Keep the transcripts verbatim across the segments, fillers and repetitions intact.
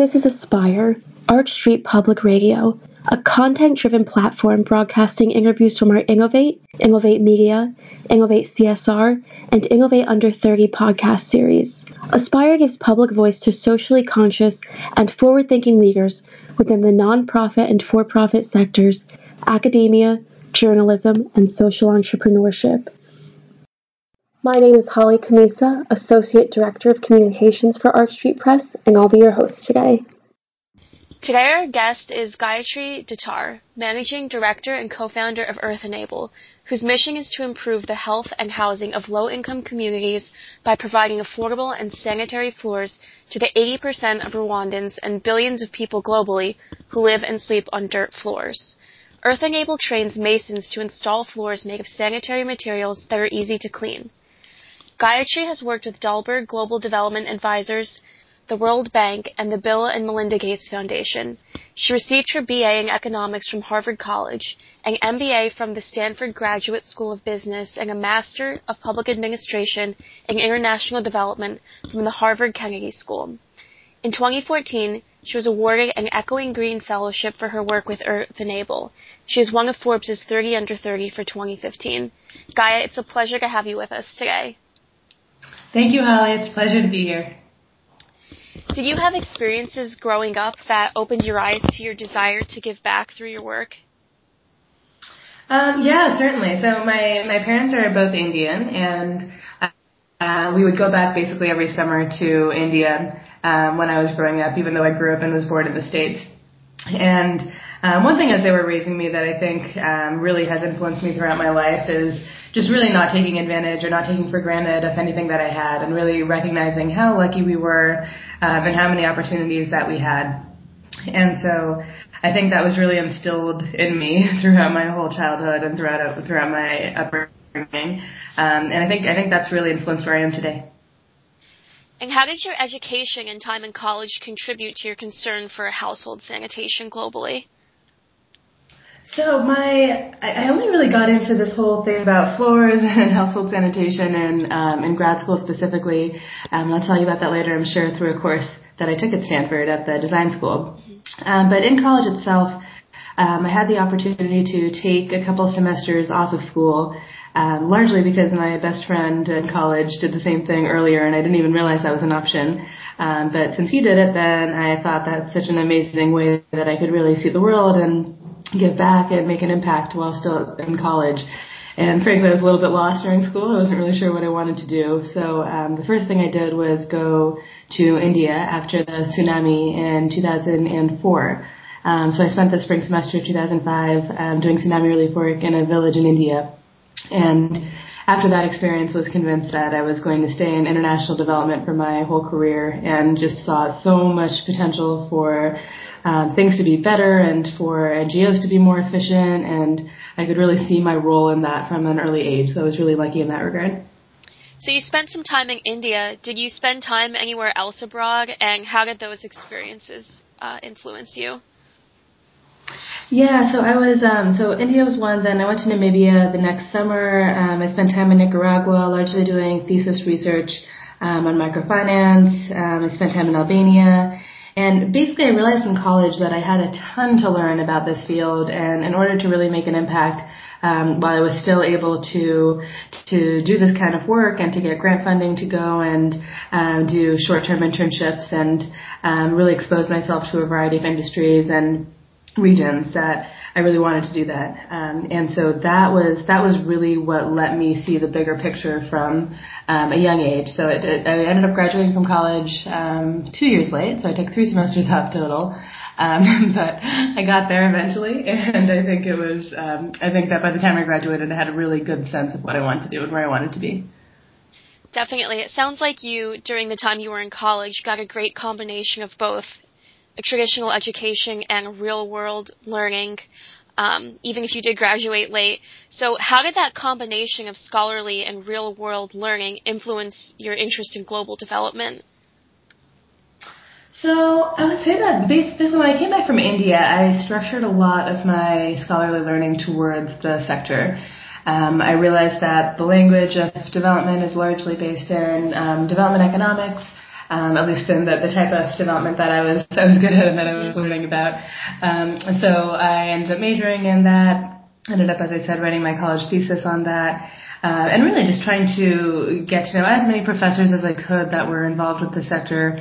This is Aspire, Arch Street Public Radio, a content-driven platform broadcasting interviews from our Innovate, Innovate Media, Innovate C S R, and Innovate Under thirty podcast series. Aspire gives public voice to socially conscious and forward-thinking leaders within the nonprofit and for-profit sectors, academia, journalism, and social entrepreneurship. My name is Holly Kamisa, Associate Director of Communications for Arch Street Press, and I'll be your host today. Today our guest is Gayatri Datar, Managing Director and Co-Founder of EarthEnable, whose mission is to improve the health and housing of low-income communities by providing affordable and sanitary floors to the eighty percent of Rwandans and billions of people globally who live and sleep on dirt floors. EarthEnable trains masons to install floors made of sanitary materials that are easy to clean. Gayatri has worked with Dalberg Global Development Advisors, the World Bank, and the Bill and Melinda Gates Foundation. She received her B A in economics from Harvard College, an M B A from the Stanford Graduate School of Business, and a Master of Public Administration and International Development from the Harvard Kennedy School. In twenty fourteen, she was awarded an Echoing Green Fellowship for her work with EarthEnable. She is one of Forbes' thirty under thirty for twenty fifteen. Gaia, it's a pleasure to have you with us today. Thank you, Holly. It's a pleasure to be here. Did you have experiences growing up that opened your eyes to your desire to give back through your work? Um, yeah, certainly. So my, my parents are both Indian, and uh, we would go back basically every summer to India um, when I was growing up, even though I grew up and was born in the States. And um, one thing as they were raising me that I think um, really has influenced me throughout my life is just really not taking advantage or not taking for granted of anything that I had, and really recognizing how lucky we were um, and how many opportunities that we had. And so I think that was really instilled in me throughout my whole childhood and throughout throughout my upbringing. Um, and I think I think that's really influenced where I am today. And how did your education and time in college contribute to your concern for household sanitation globally? So my, I only really got into this whole thing about floors and household sanitation and um, in grad school specifically. Um, I'll tell you about that later, I'm sure, through a course that I took at Stanford at the design school. Um, but in college itself, um, I had the opportunity to take a couple semesters off of school, um, largely because my best friend in college did the same thing earlier, and I didn't even realize that was an option. Um, but since he did it, then I thought that's such an amazing way that I could really see the world and give back and make an impact while still in college. And frankly, I was a little bit lost during school. I wasn't really sure what I wanted to do. So um, the first thing I did was go to India after the tsunami in two thousand four. Um, so I spent the spring semester of two thousand five um, doing tsunami relief work in a village in India. And after that experience, was convinced that I was going to stay in international development for my whole career, and just saw so much potential for Um, things to be better and for N G Os to be more efficient, and I could really see my role in that from an early age, so I was really lucky in that regard. So you spent some time in India. Did you spend time anywhere else abroad, and how did those experiences uh, influence you? Yeah, so I was, um, so India was one, then I went to Namibia the next summer. Um, I spent time in Nicaragua, largely doing thesis research um, on microfinance. Um, I spent time in Albania. And basically, I realized in college that I had a ton to learn about this field, and in order to really make an impact, um, while I was still able to to do this kind of work and to get grant funding to go and um, do short-term internships and um, really expose myself to a variety of industries and regions, that I really wanted to do that. Um, and so that was that was really what let me see the bigger picture from um, a young age. So it, it, I ended up graduating from college um, two years late, so I took three semesters off total. Um, but I got there eventually, and I think it was um, I think that by the time I graduated, I had a really good sense of what I wanted to do and where I wanted to be. Definitely. It sounds like you, during the time you were in college, got a great combination of both a traditional education and real-world learning, um, even if you did graduate late. So how did that combination of scholarly and real-world learning influence your interest in global development? So I would say that basically when I came back from India, I structured a lot of my scholarly learning towards the sector. Um, I realized that the language of development is largely based in um, development economics, um, at least in the, the type of development that I was I was good at and that I was learning about. Um, so I ended up majoring in that, ended up, as I said, writing my college thesis on that. Uh, and really just trying to get to know as many professors as I could that were involved with the sector,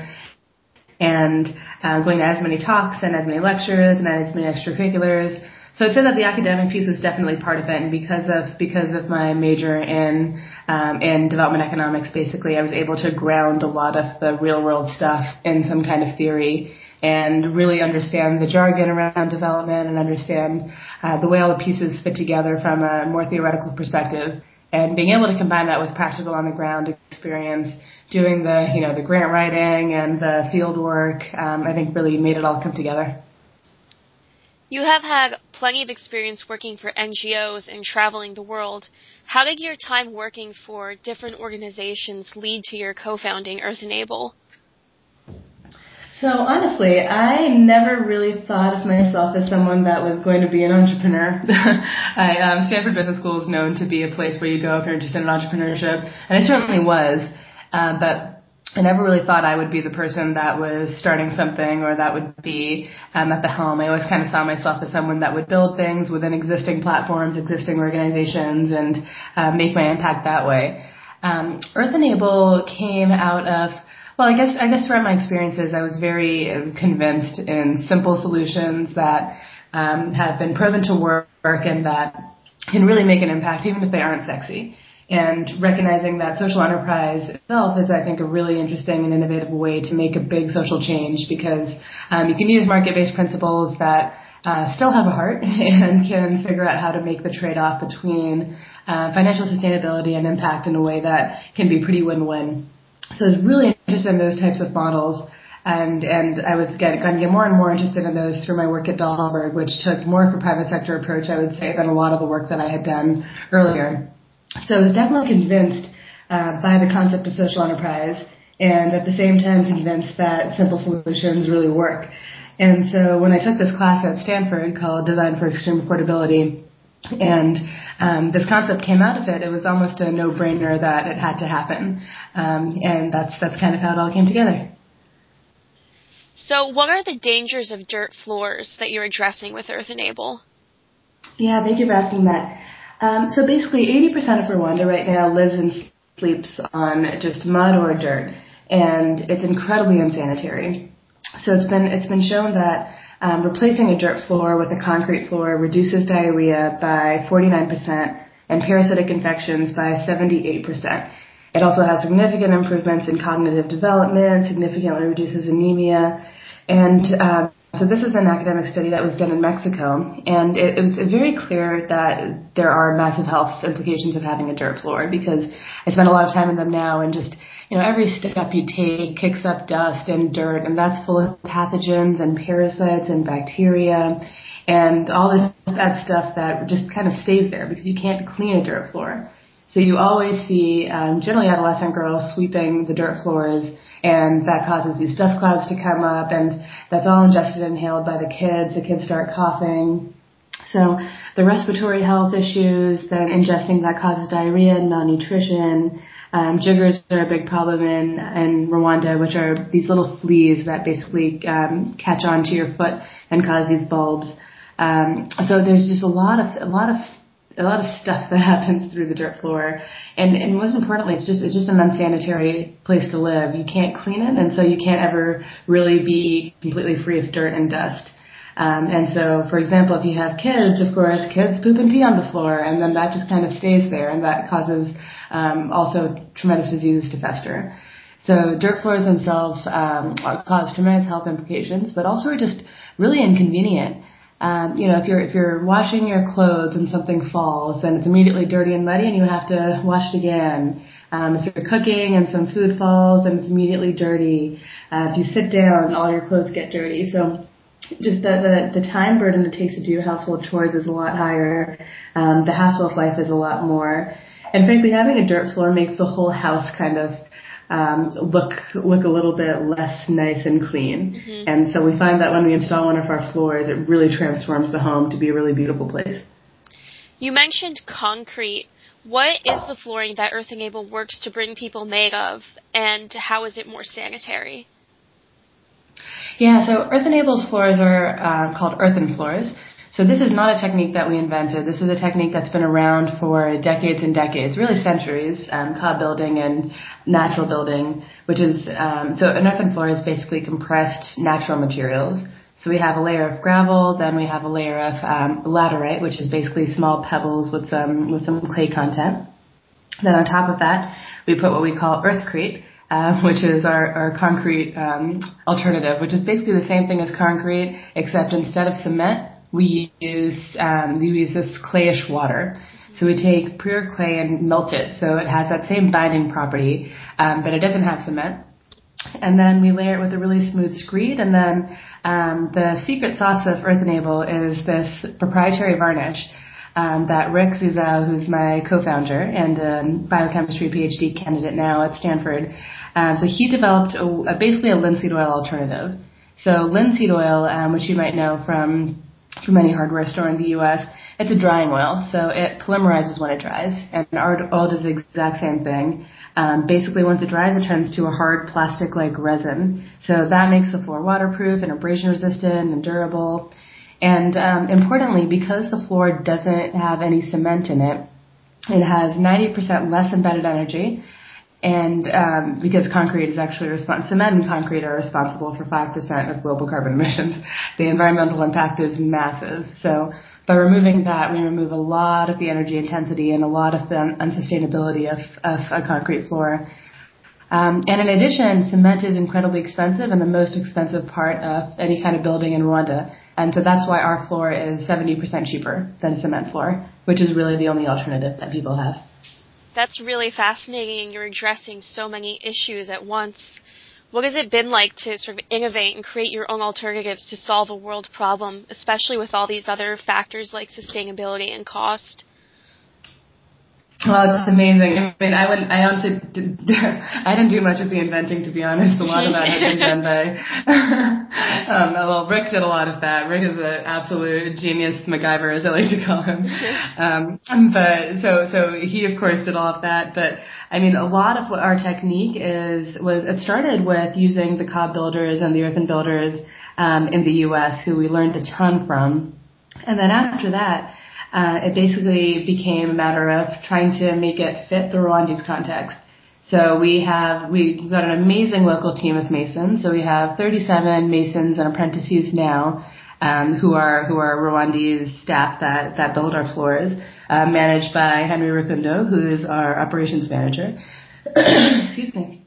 and uh, going to as many talks and as many lectures and as many extracurriculars. So I'd say that the academic piece was definitely part of it, and because of because of my major in um, in development economics, basically, I was able to ground a lot of the real world stuff in some kind of theory and really understand the jargon around development and understand uh, the way all the pieces fit together from a more theoretical perspective. And being able to combine that with practical on the ground experience, doing the, you know, the grant writing and the field work, um, I think really made it all come together. You have had plenty of experience working for N G Os and traveling the world. How did your time working for different organizations lead to your co-founding EarthEnable? So honestly, I never really thought of myself as someone that was going to be an entrepreneur. I, um, Stanford Business School is known to be a place where you go if you're interested in entrepreneurship, and I certainly was, uh, but I never really thought I would be the person that was starting something or that would be um, at the helm. I always kind of saw myself as someone that would build things within existing platforms, existing organizations, and uh, make my impact that way. Um, EarthEnable came out of Well, I guess I guess throughout my experiences, I was very convinced in simple solutions that um, have been proven to work and that can really make an impact, even if they aren't sexy. And recognizing that social enterprise itself is, I think, a really interesting and innovative way to make a big social change, because um, you can use market-based principles that uh, still have a heart and can figure out how to make the trade-off between uh, financial sustainability and impact in a way that can be pretty win-win. So I was really interested in those types of models, and, and I was getting, getting more and more interested in those through my work at Dalberg, which took more of a private sector approach, I would say, than a lot of the work that I had done earlier. So I was definitely convinced uh, by the concept of social enterprise, and at the same time convinced that simple solutions really work. And so when I took this class at Stanford called Design for Extreme Affordability, And um, this concept came out of it. It was almost a no-brainer that it had to happen, um, and that's that's kind of how it all came together. So, what are the dangers of dirt floors that you're addressing with EarthEnable? Yeah, thank you for asking that. Um, so, basically, eighty percent of Rwanda right now lives and sleeps on just mud or dirt, and it's incredibly unsanitary. So, it's been it's been shown that. Um, replacing a dirt floor with a concrete floor reduces diarrhea by forty-nine percent and parasitic infections by seventy-eight percent. It also has significant improvements in cognitive development, significantly reduces anemia. And um, so this is an academic study that was done in Mexico, and it, it was very clear that there are massive health implications of having a dirt floor, because I spend a lot of time in them now, and just You know, every step you take kicks up dust and dirt, and that's full of pathogens and parasites and bacteria and all this bad stuff that just kind of stays there because you can't clean a dirt floor. So you always see um, generally adolescent girls sweeping the dirt floors, and that causes these dust clouds to come up, and that's all ingested and inhaled by the kids. The kids start coughing. So the respiratory health issues, then ingesting that causes diarrhea and malnutrition. Um, jiggers are a big problem in, in Rwanda, which are these little fleas that basically um, catch onto your foot and cause these bulbs. Um, so there's just a lot of a lot of a lot of stuff that happens through the dirt floor, and and most importantly, it's just it's just an unsanitary place to live. You can't clean it, and so you can't ever really be completely free of dirt and dust. Um, and so, for example, if you have kids, of course, kids poop and pee on the floor, and then that just kind of stays there, and that causes Um, also tremendous diseases to fester. So dirt floors themselves um, cause tremendous health implications, but also are just really inconvenient. Um, you know, if you're if you're washing your clothes and something falls, then it's immediately dirty and muddy, and you have to wash it again. Um, if you're cooking and some food falls, and it's immediately dirty. Uh, if you sit down, all your clothes get dirty. So just the, the the time burden it takes to do household chores is a lot higher. Um, the hassle of life is a lot more. And frankly, having a dirt floor makes the whole house kind of um, look look a little bit less nice and clean. Mm-hmm. And so we find that when we install one of our floors, it really transforms the home to be a really beautiful place. You mentioned concrete. What is the flooring that EarthEnable works to bring people made of, and how is it more sanitary? Yeah, so EarthEnable's floors are uh, called earthen floors. So this is not a technique that we invented. This is a technique that's been around for decades and decades, really centuries, um, cob building and natural building, which is, um, so an earthen floor is basically compressed natural materials. So we have a layer of gravel, then we have a layer of um, laterite, which is basically small pebbles with some with some clay content. Then on top of that, we put what we call earthcrete, uh, which is our, our concrete um, alternative, which is basically the same thing as concrete, except instead of cement, we use um, we use this clayish water. So we take pure clay and melt it, so it has that same binding property, um, but it doesn't have cement. And then we layer it with a really smooth screed. And then um, the secret sauce of EarthEnable is this proprietary varnish um, that Rick Zuzel, who's my co-founder and a biochemistry PhD candidate now at Stanford, um, so he developed a, a, basically a linseed oil alternative. So linseed oil, um, which you might know from from any hardware store in the U S, it's a drying oil, so it polymerizes when it dries, and our oil does the exact same thing. Um, basically, once it dries, it turns to a hard plastic-like resin, so that makes the floor waterproof and abrasion-resistant and durable. And um, importantly, because the floor doesn't have any cement in it, it has ninety percent less embedded energy, and um, because concrete is actually responsible, cement and concrete are responsible for five percent of global carbon emissions, the environmental impact is massive. So by removing that, we remove a lot of the energy intensity and a lot of the unsustainability of, of a concrete floor. Um, and in addition, cement is incredibly expensive and the most expensive part of any kind of building in Rwanda. And so that's why our floor is seventy percent cheaper than a cement floor, which is really the only alternative that people have. That's really fascinating. You're addressing so many issues at once. What has it been like to sort of innovate and create your own alternatives to solve a world problem, especially with all these other factors like sustainability and cost? Well, it's amazing. I mean, I wouldn't, I honestly, did, I didn't do much of the inventing, to be honest. A lot of that has been done by, um, well, Rick did a lot of that. Rick is an absolute genius MacGyver, as I like to call him. Um, but so, so he, of course, did all of that. But I mean, a lot of what our technique is, was, it started with using the cob builders and the earthen builders, um, in the U S, who we learned a ton from. And then after that, Uh, it basically became a matter of trying to make it fit the Rwandanese context. So we have, we've got an amazing local team of masons. So we have thirty-seven masons and apprentices now, um, who are, who are Rwandanese staff that, that build our floors, uh, managed by Henry Rukundo, who is our operations manager. Excuse me.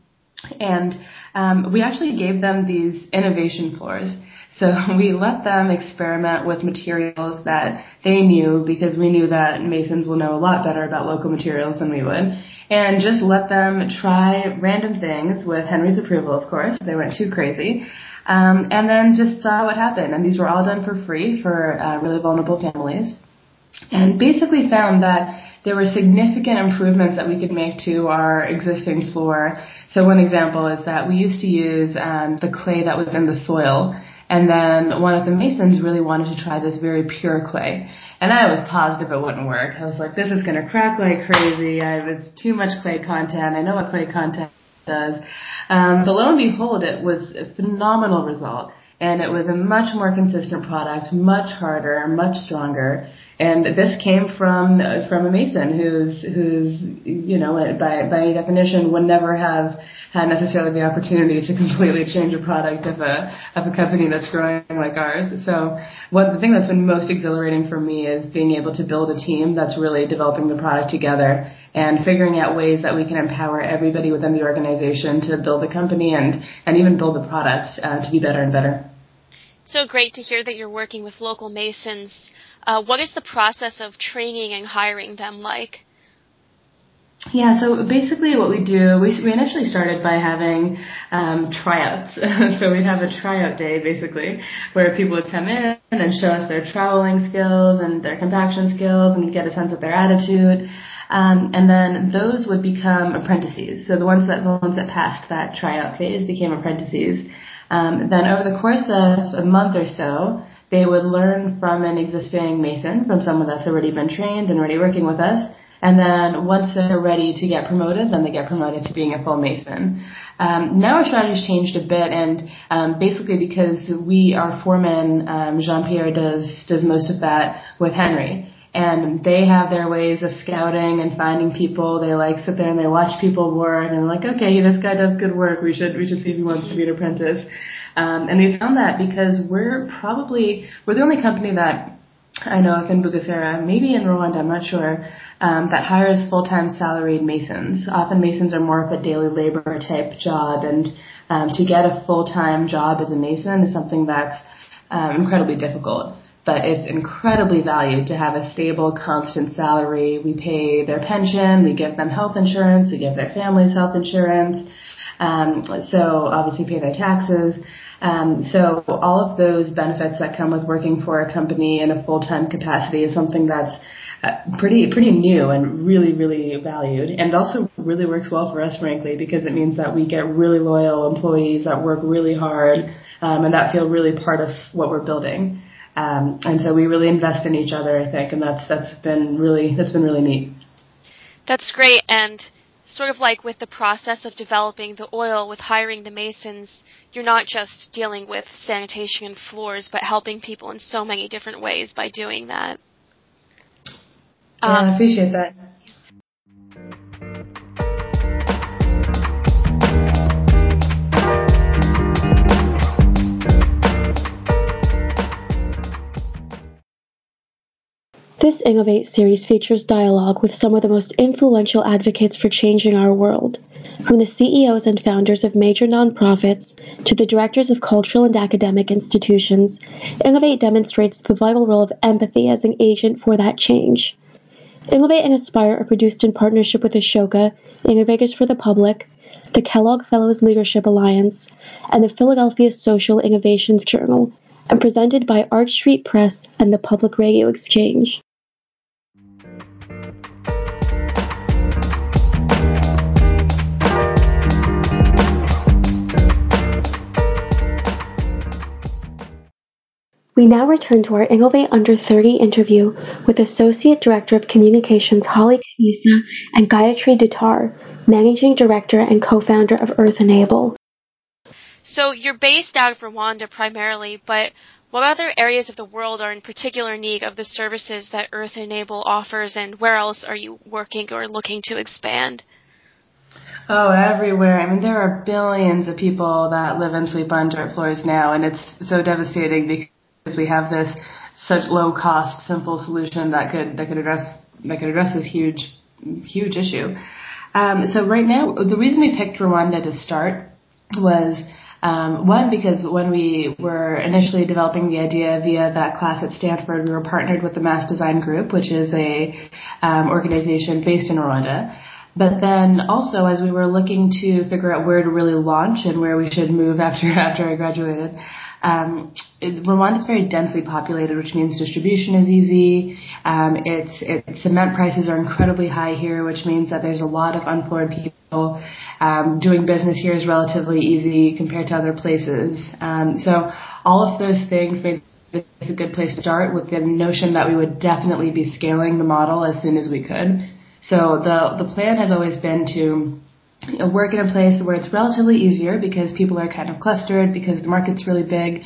And, um, we actually gave them these innovation floors. So we let them experiment with materials that they knew, because we knew that masons will know a lot better about local materials than we would, and just let them try random things with Henry's approval, of course. They weren't too crazy. Um, and then just saw what happened. And these were all done for free for uh, really vulnerable families. And basically found that there were significant improvements that we could make to our existing floor. So one example is that we used to use um, the clay that was in the soil. And then one of the masons really wanted to try this very pure clay. And I was positive it wouldn't work. I was like, this is going to crack like crazy. I, it's too much clay content. I know what clay content does. Um, but lo and behold, it was a phenomenal result. And it was a much more consistent product, much harder, much stronger. And this came from from a mason who's, who's you know, by, by any definition, would never have had necessarily the opportunity to completely change a product of a of a company that's growing like ours. So what, the thing that's been most exhilarating for me is being able to build a team that's really developing the product together and figuring out ways that we can empower everybody within the organization to build the company and, and even build the product uh, to be better and better. So great to hear that you're working with local masons. Uh, what is the process of training and hiring them like? Yeah, so basically what we do, we, we initially started by having um, tryouts. So we'd have a tryout day, basically, where people would come in and show us their troweling skills and their compaction skills and get a sense of their attitude. Um, and then those would become apprentices. So the ones that, the ones that passed that tryout phase became apprentices. Um, then over the course of a month or so, they would learn from an existing mason, from someone that's already been trained and already working with us, And then once they're ready to get promoted, then they get promoted to being a full Mason. Um, now our strategy's changed a bit, and um, basically because we are foremen, um, Jean-Pierre does does most of that with Henry. And they have their ways of scouting and finding people. They like sit there and they watch people work, and they're like, okay, this guy does good work. We should we should see if he wants to be an apprentice. Um, and we found that because we're probably we're the only company that I know of in Bugesera, maybe in Rwanda, I'm not sure, um, that hires full-time salaried Masons. Often Masons are more of a daily labor type job, and um, to get a full-time job as a Mason is something that's um, incredibly difficult. But it's incredibly valued to have a stable, constant salary. We pay their pension, we give them health insurance, we give their families health insurance, um, so obviously pay their taxes. Um, so all of those benefits that come with working for a company in a full-time capacity is something that's pretty pretty new and really, really valued. And also really works well for us, frankly, because it means that we get really loyal employees that work really hard um, and that feel really part of what we're building. Um, and so we really invest in each other, I think, and that's that's been really that's been really neat. That's great, and sort of like with the process of developing the oil, with hiring the Masons, you're not just dealing with sanitation and floors, but helping people in so many different ways by doing that. Um, yeah, I appreciate that. This Innovate series features dialogue with some of the most influential advocates for changing our world, from the C E Os and founders of major nonprofits to the directors of cultural and academic institutions. Innovate demonstrates the vital role of empathy as an agent for that change. Innovate and Aspire are produced in partnership with Ashoka, Innovators for the Public, the Kellogg Fellows Leadership Alliance, and the Philadelphia Social Innovations Journal, and presented by Arch Street Press and the Public Radio Exchange. We now return to our Innovate Under thirty interview with Associate Director of Communications Holly Kavisa and Gayatri Datar, Managing Director and Co-Founder of EarthEnable. So you're based out of Rwanda primarily, but what other areas of the world are in particular need of the services that EarthEnable offers, and where else are you working or looking to expand? Oh, everywhere. I mean, there are billions of people that live and sleep on dirt floors now, and it's so devastating because we have this such low-cost, simple solution that could that could address that could address this huge, huge issue. Um, so right now, the reason we picked Rwanda to start was um, one because when we were initially developing the idea via that class at Stanford, we were partnered with the Mass Design Group, which is a um, organization based in Rwanda. But then also, as we were looking to figure out where to really launch and where we should move after after I graduated. Um, Rwanda is very densely populated, which means distribution is easy. Um, it's, it, cement prices are incredibly high here, which means that there's a lot of unfloored people. Um, doing business here is relatively easy compared to other places. Um, so all of those things made this a good place to start with the notion that we would definitely be scaling the model as soon as we could. So the, the plan has always been to work in a place where it's relatively easier because people are kind of clustered, because the market's really big,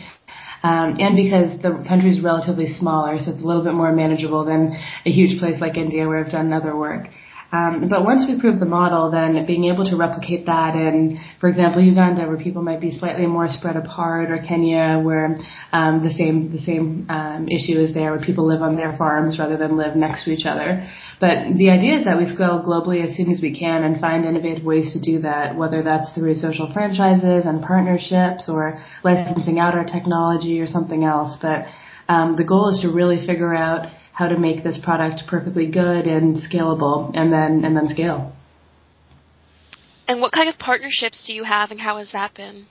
um, and because the country's relatively smaller, so it's a little bit more manageable than a huge place like India where I've done other work. Um, but once we prove the model, then being able to replicate that in, for example, Uganda, where people might be slightly more spread apart, or Kenya, where um, the same the same um, issue is there, where people live on their farms rather than live next to each other. But the idea is that we scale globally as soon as we can and find innovative ways to do that, whether that's through social franchises and partnerships or licensing out our technology or something else. But um, the goal is to really figure out how to make this product perfectly good and scalable, and then and then scale. And what kind of partnerships do you have, and how has that been?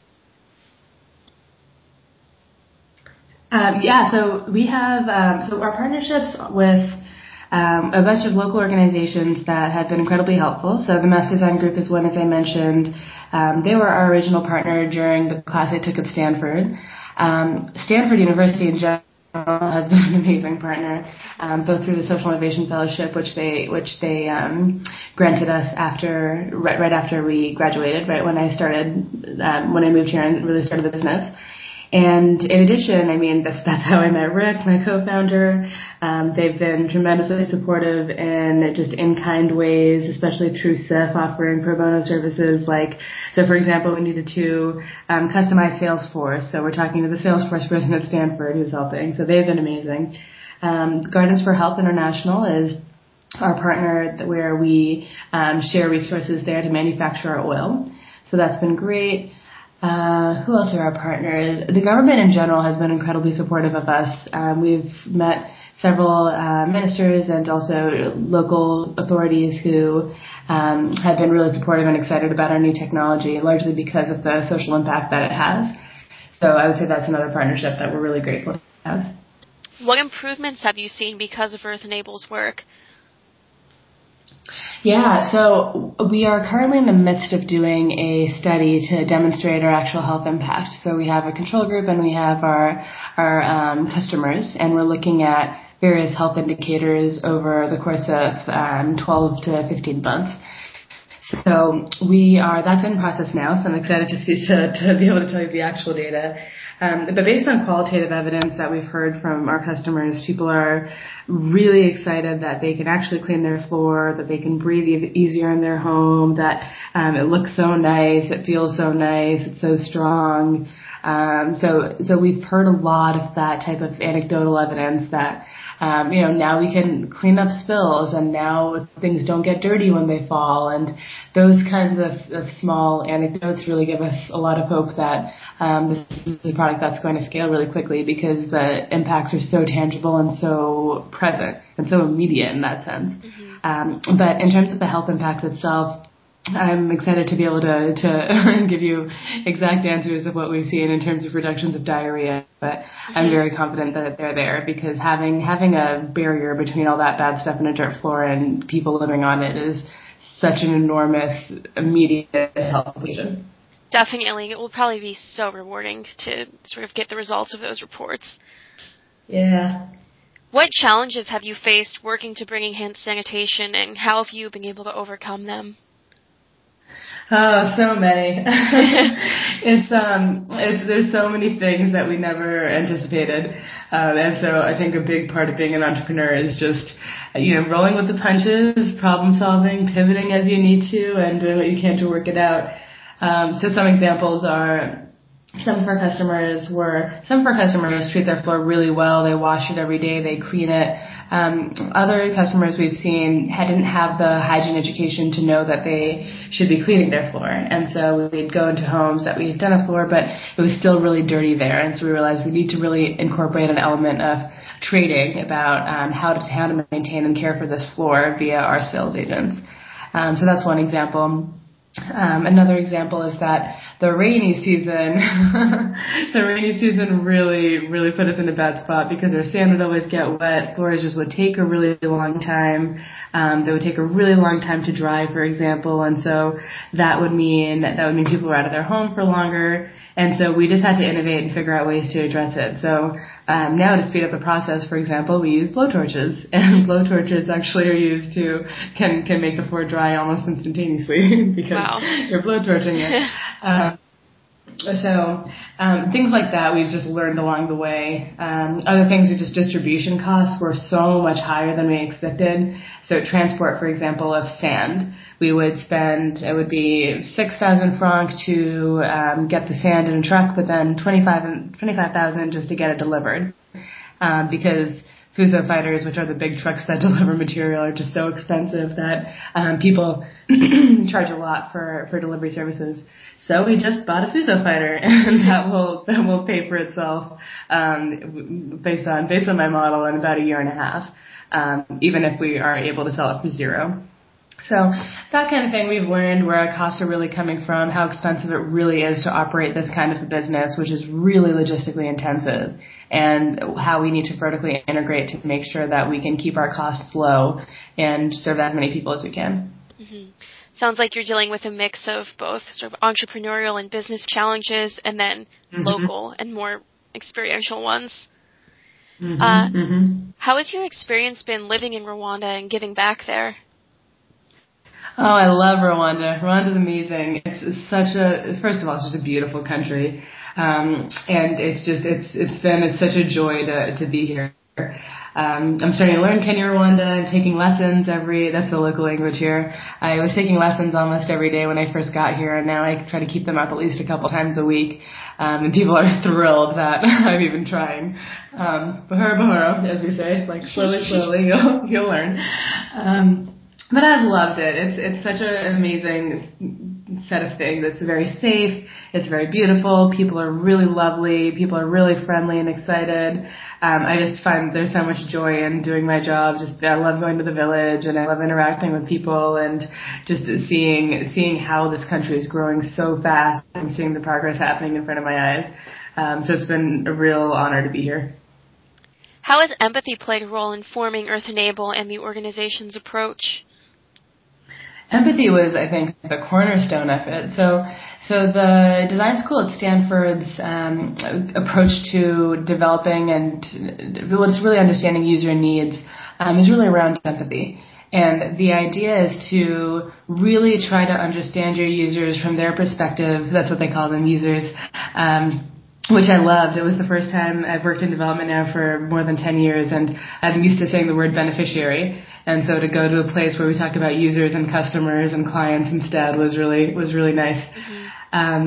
Um, yeah, so we have um, so our partnerships with um, a bunch of local organizations that have been incredibly helpful. So the Mass Design Group is one, as I mentioned. Um, they were our original partner during the class I took at Stanford. Um, Stanford University in general has been an amazing partner, um, both through the Social Innovation Fellowship, which they which they um, granted us after right, right after we graduated, right when I started, um, when I moved here and really started the business. And in addition, I mean, that's, that's how I met Rick, my co-founder. Um, they've been tremendously supportive in just in-kind ways, especially through S I F, offering pro bono services. Like, so for example, we needed to um, customize Salesforce. So we're talking to the Salesforce person at Stanford who's helping. So they've been amazing. Um, Gardens for Health International is our partner where we um, share resources there to manufacture our oil. So that's been great. Uh, who else are our partners? The government in general has been incredibly supportive of us. Um, we've met several uh, ministers and also local authorities who um, have been really supportive and excited about our new technology, largely because of the social impact that it has. So I would say that's another partnership that we're really grateful to have. What improvements have you seen because of EarthEnable's work? Yeah, so we are currently in the midst of doing a study to demonstrate our actual health impact. So we have a control group and we have our our um, customers, and we're looking at various health indicators over the course of um, twelve to fifteen months. So we are that's in process now, so I'm excited to see to, to be able to tell you the actual data. Um, but based on qualitative evidence that we've heard from our customers, people are really excited that they can actually clean their floor, that they can breathe e- easier in their home, that um, it looks so nice, it feels so nice, it's so strong. Um, so, so we've heard a lot of that type of anecdotal evidence that, um, you know, now we can clean up spills, and now things don't get dirty when they fall, and those kinds of, of small anecdotes really give us a lot of hope that um, this is a product that's going to scale really quickly because the impacts are so tangible and so present and so immediate in that sense. Mm-hmm. Um, but in terms of the health impacts itself, I'm excited to be able to, to give you exact answers of what we've seen in terms of reductions of diarrhea, but I'm very confident that they're there because having having a barrier between all that bad stuff in a dirt floor and people living on it is such an enormous, immediate health vision. Definitely. It will probably be so rewarding to sort of get the results of those reports. Yeah. What challenges have you faced working to bring enhanced sanitation, and how have you been able to overcome them? Oh, so many. it's um, it's there's so many things that we never anticipated, um, and so I think a big part of being an entrepreneur is just, you know, rolling with the punches, problem solving, pivoting as you need to, and doing what you can to work it out. Um, so some examples are some of our customers were some of our customers treat their floor really well. They wash it every day. They clean it. Um, other customers we've seen didn't have the hygiene education to know that they should be cleaning their floor. And so we'd go into homes that we had done a floor, but it was still really dirty there. And so we realized we need to really incorporate an element of training about um, how to how to maintain and care for this floor via our sales agents. Um, so that's one example. Um, another example is that the rainy season, the rainy season really, really put us in a bad spot because our sand would always get wet. Floors just would take a really long time. Um, they would take a really long time to dry, for example, and so that would mean that would mean people were out of their home for longer. And so we just had to innovate and figure out ways to address it. So um, now to speed up the process, for example, we use blowtorches, and blowtorches actually are used to can can make the floor dry almost instantaneously because wow. you're blowtorching it. um, so um, things like that we've just learned along the way. Um, other things are just distribution costs were so much higher than we expected. So transport, for example, of sand. We would spend, it would be six thousand francs to um, get the sand in a truck, but then twenty-five thousand just to get it delivered. Um, because F U S O fighters, which are the big trucks that deliver material, are just so expensive that um, people charge a lot for, for delivery services. So we just bought a F U S O fighter, and that will that will pay for itself um, based on based on my model in about a year and a half, um, even if we are able to sell it for zero. So that kind of thing we've learned where our costs are really coming from, how expensive it really is to operate this kind of a business, which is really logistically intensive, and how we need to vertically integrate to make sure that we can keep our costs low and serve as many people as we can. Mm-hmm. Sounds like you're dealing with a mix of both sort of entrepreneurial and business challenges and then mm-hmm. local and more experiential ones. Mm-hmm, uh, mm-hmm. How has your experience been living in Rwanda and giving back there? Oh, I love Rwanda. Rwanda's amazing. It's, it's such a, first of all, it's just a beautiful country. Um, and it's just, it's, it's been it's such a joy to, to be here. Um, I'm starting to learn Kinyarwanda and taking lessons every, that's the local language here. I was taking lessons almost every day when I first got here, and now I try to keep them up at least a couple times a week. Um, and people are thrilled that I'm even trying. Um, bahoro bahoro, as we say, like slowly, slowly, you'll, you'll learn. Um, But I've loved it. It's it's such an amazing set of things. It's very safe. It's very beautiful. People are really lovely. People are really friendly and excited. Um, I just find there's so much joy in doing my job. Just I love going to the village, and I love interacting with people, and just seeing seeing how this country is growing so fast and seeing the progress happening in front of my eyes. Um, so it's been a real honor to be here. How has empathy played a role in forming EarthEnable and the organization's approach? Empathy was, I think, the cornerstone of it. So, so the design school at Stanford's um, approach to developing and just really understanding user needs um, is really around empathy. And the idea is to really try to understand your users from their perspective. That's what they call them, users. Um, Which I loved. It was the first time I've worked in development now for more than ten years, and I'm used to saying the word beneficiary. And so to go to a place where we talk about users and customers and clients instead was really was really nice. Mm-hmm. Um,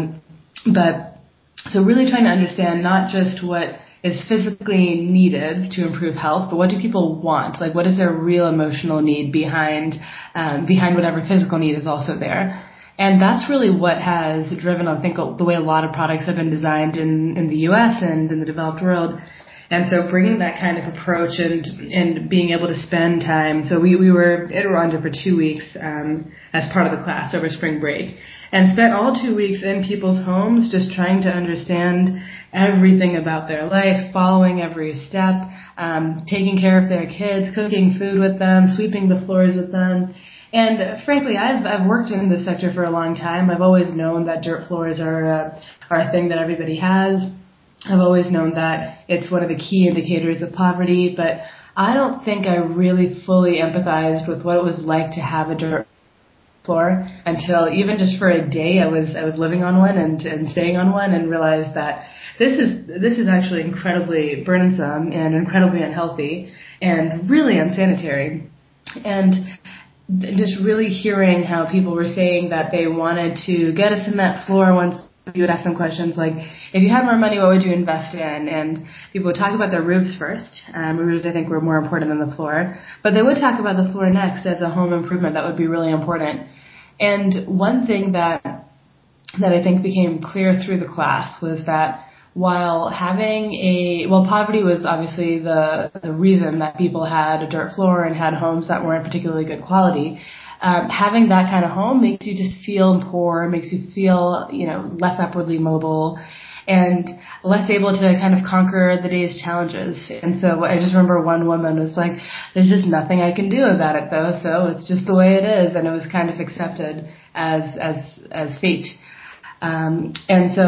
but so really trying to understand not just what is physically needed to improve health, but what do people want? Like, what is their real emotional need behind um, behind whatever physical need is also there? And that's really what has driven, I think, the way a lot of products have been designed in, in the U S and in the developed world. And so bringing that kind of approach and and being able to spend time. So we, we were in Rwanda for two weeks um, as part of the class over spring break, and spent all two weeks in people's homes just trying to understand everything about their life, following every step, um, taking care of their kids, cooking food with them, sweeping the floors with them. And frankly, I've I've worked in this sector for a long time. I've always known that dirt floors are a, are a thing that everybody has. I've always known that it's one of the key indicators of poverty. But I don't think I really fully empathized with what it was like to have a dirt floor until even just for a day, I was I was living on one and, and staying on one, and realized that this is this is actually incredibly burdensome and incredibly unhealthy and really unsanitary. And just really hearing how people were saying that they wanted to get a cement floor. Once you would ask them questions like, if you had more money, what would you invest in? And people would talk about their roofs first. Um, roofs, I think, were more important than the floor. But they would talk about the floor next as a home improvement that would be really important. And one thing that that I think became clear through the class was that While having a, well, poverty was obviously the, the reason that people had a dirt floor and had homes that weren't particularly good quality. Um, having that kind of home makes you just feel poor, makes you feel, you know, less upwardly mobile and less able to kind of conquer the day's challenges. And so I just remember one woman was like, there's just nothing I can do about it though, so it's just the way it is. And it was kind of accepted as, as, as fate. Um, and so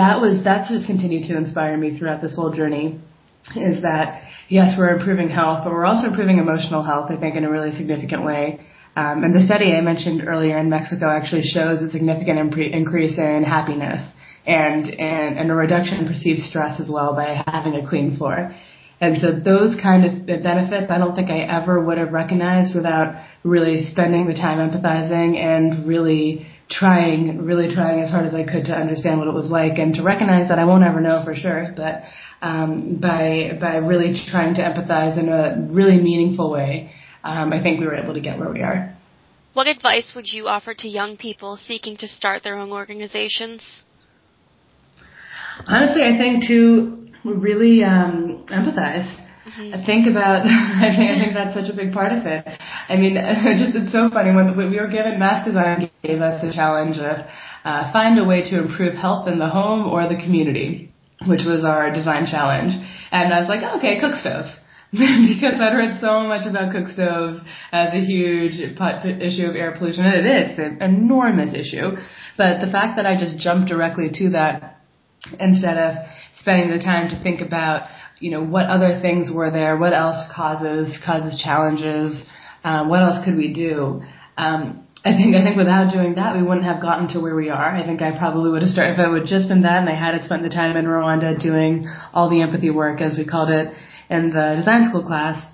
that was, that's just continued to inspire me throughout this whole journey, is that, yes, we're improving health, but we're also improving emotional health, I think, in a really significant way. Um, and the study I mentioned earlier in Mexico actually shows a significant impre- increase in happiness and, and, and a reduction in perceived stress as well by having a clean floor. And so those kind of benefits I don't think I ever would have recognized without really spending the time empathizing and really trying, really trying as hard as I could to understand what it was like, and to recognize that I won't ever know for sure, but um, by by really trying to empathize in a really meaningful way, um, I think we were able to get where we are. What advice would you offer to young people seeking to start their own organizations? Honestly, I think to really um, empathize. I think about, I think, I think that's such a big part of it. I mean, just it's so funny. When we were given, Mass Design gave us the challenge of uh, find a way to improve health in the home or the community, which was our design challenge. And I was like, oh, okay, cook stoves. Because I'd heard so much about cook stoves as a huge issue of air pollution. And it is an enormous issue. But the fact that I just jumped directly to that instead of spending the time to think about, you know, what other things were there, what else causes causes challenges, um, what else could we do? Um, I think I think without doing that, we wouldn't have gotten to where we are. I think I probably would have started if I would have just been that, and I hadn't spent the time in Rwanda doing all the empathy work, as we called it, in the design school class.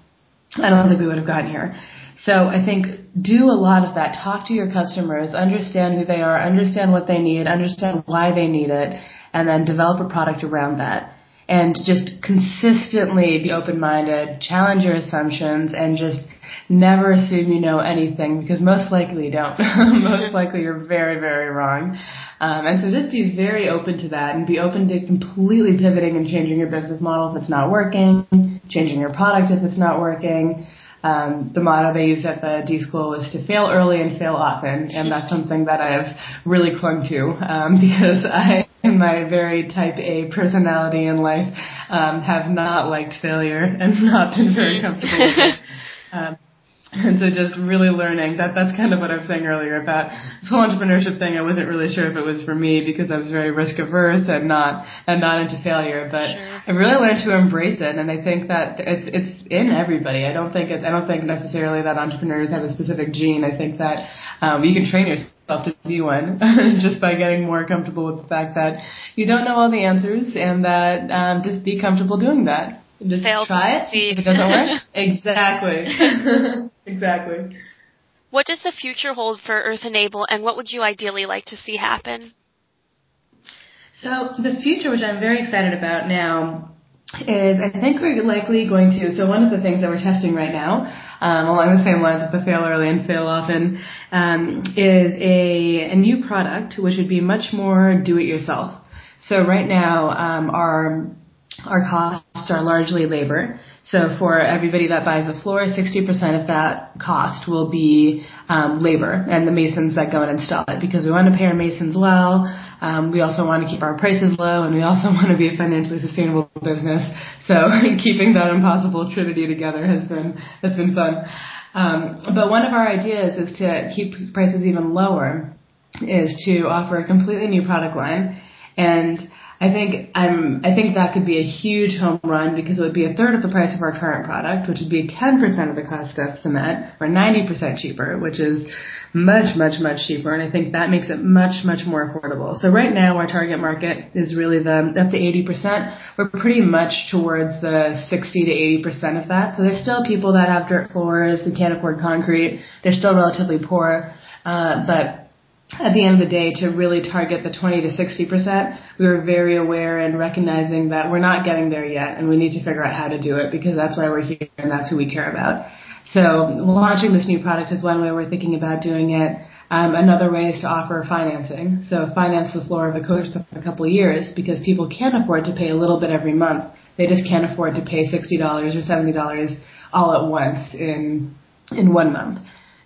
I don't think we would have gotten here. So I think do a lot of that. Talk to your customers, understand who they are, understand what they need, understand why they need it, and then develop a product around that. And just consistently be open-minded, challenge your assumptions, and just never assume you know anything, because most likely you don't. Most likely you're very, very wrong. Um, and so just be very open to that, and be open to completely pivoting and changing your business model if it's not working, changing your product if it's not working. Um, the motto they used at the D school was to fail early and fail often, and that's something that I've really clung to um, because I, my very type A personality in life, um, have not liked failure and not been very comfortable with it. Um, and so just really learning that that's kind of what I was saying earlier about this whole entrepreneurship thing. I wasn't really sure if it was for me because I was very risk averse and not and not into failure, but sure. I really learned to embrace it, and I think that it's it's in everybody. I don't think it's, I don't think necessarily that entrepreneurs have a specific gene. I think that um, you can train yourself to be one just by getting more comfortable with the fact that you don't know all the answers, and that um, just be comfortable doing that. Just fail try to succeed. It. If it doesn't work, exactly. Exactly. What does the future hold for EarthEnable, and what would you ideally like to see happen? So the future, which I'm very excited about now, is I think we're likely going to, so one of the things that we're testing right now, um, along the same lines of the fail early and fail often, um, is a, a new product which would be much more do-it-yourself. So right now um, our our costs are largely labor. So for everybody that buys a floor, sixty percent of that cost will be um, labor and the masons that go and install it, because we want to pay our masons well. Um, we also want to keep our prices low, and we also want to be a financially sustainable business. So keeping that impossible trinity together has been has been fun. Um, but one of our ideas is to keep prices even lower, is to offer a completely new product line. And I think I'm, I think that could be a huge home run, because it would be a third of the price of our current product, which would be ten percent of the cost of cement, or ninety percent cheaper, which is much, much, much cheaper. And I think that makes it much, much more affordable. So right now our target market is really the up to eighty percent. We're pretty much towards the sixty to eighty percent of that. So there's still people that have dirt floors and can't afford concrete. They're still relatively poor, uh, but at the end of the day, to really target the twenty to sixty percent, we were very aware and recognizing that we're not getting there yet, and we need to figure out how to do it, because that's why we're here and that's who we care about. So launching this new product is one way we're thinking about doing it. Um, another way is to offer financing. So finance the floor of the course of a couple of years, because people can't afford to pay a little bit every month. They just can't afford to pay sixty dollars or seventy dollars all at once in in one month.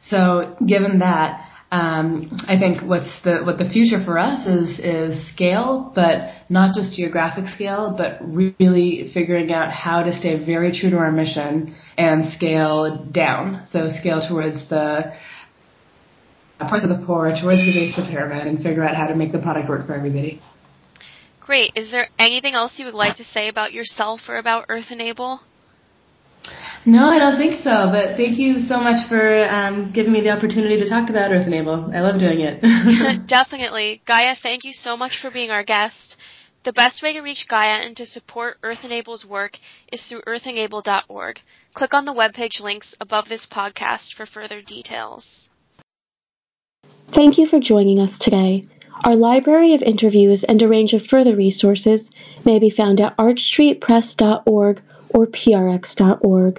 So given that, Um, I think what's the what the future for us is is scale, but not just geographic scale, but really figuring out how to stay very true to our mission and scale down. So scale towards the parts of the poor, towards the base of the pyramid, and figure out how to make the product work for everybody. Great. Is there anything else you would like to say about yourself or about EarthEnable? No, I don't think so, but thank you so much for um, giving me the opportunity to talk about EarthEnable. I love doing it. Definitely. Gaia, thank you so much for being our guest. The best way to reach Gaia and to support EarthEnable's work is through earth enable dot org. Click on the webpage links above this podcast for further details. Thank you for joining us today. Our library of interviews and a range of further resources may be found at arch street press dot org or p r x dot org.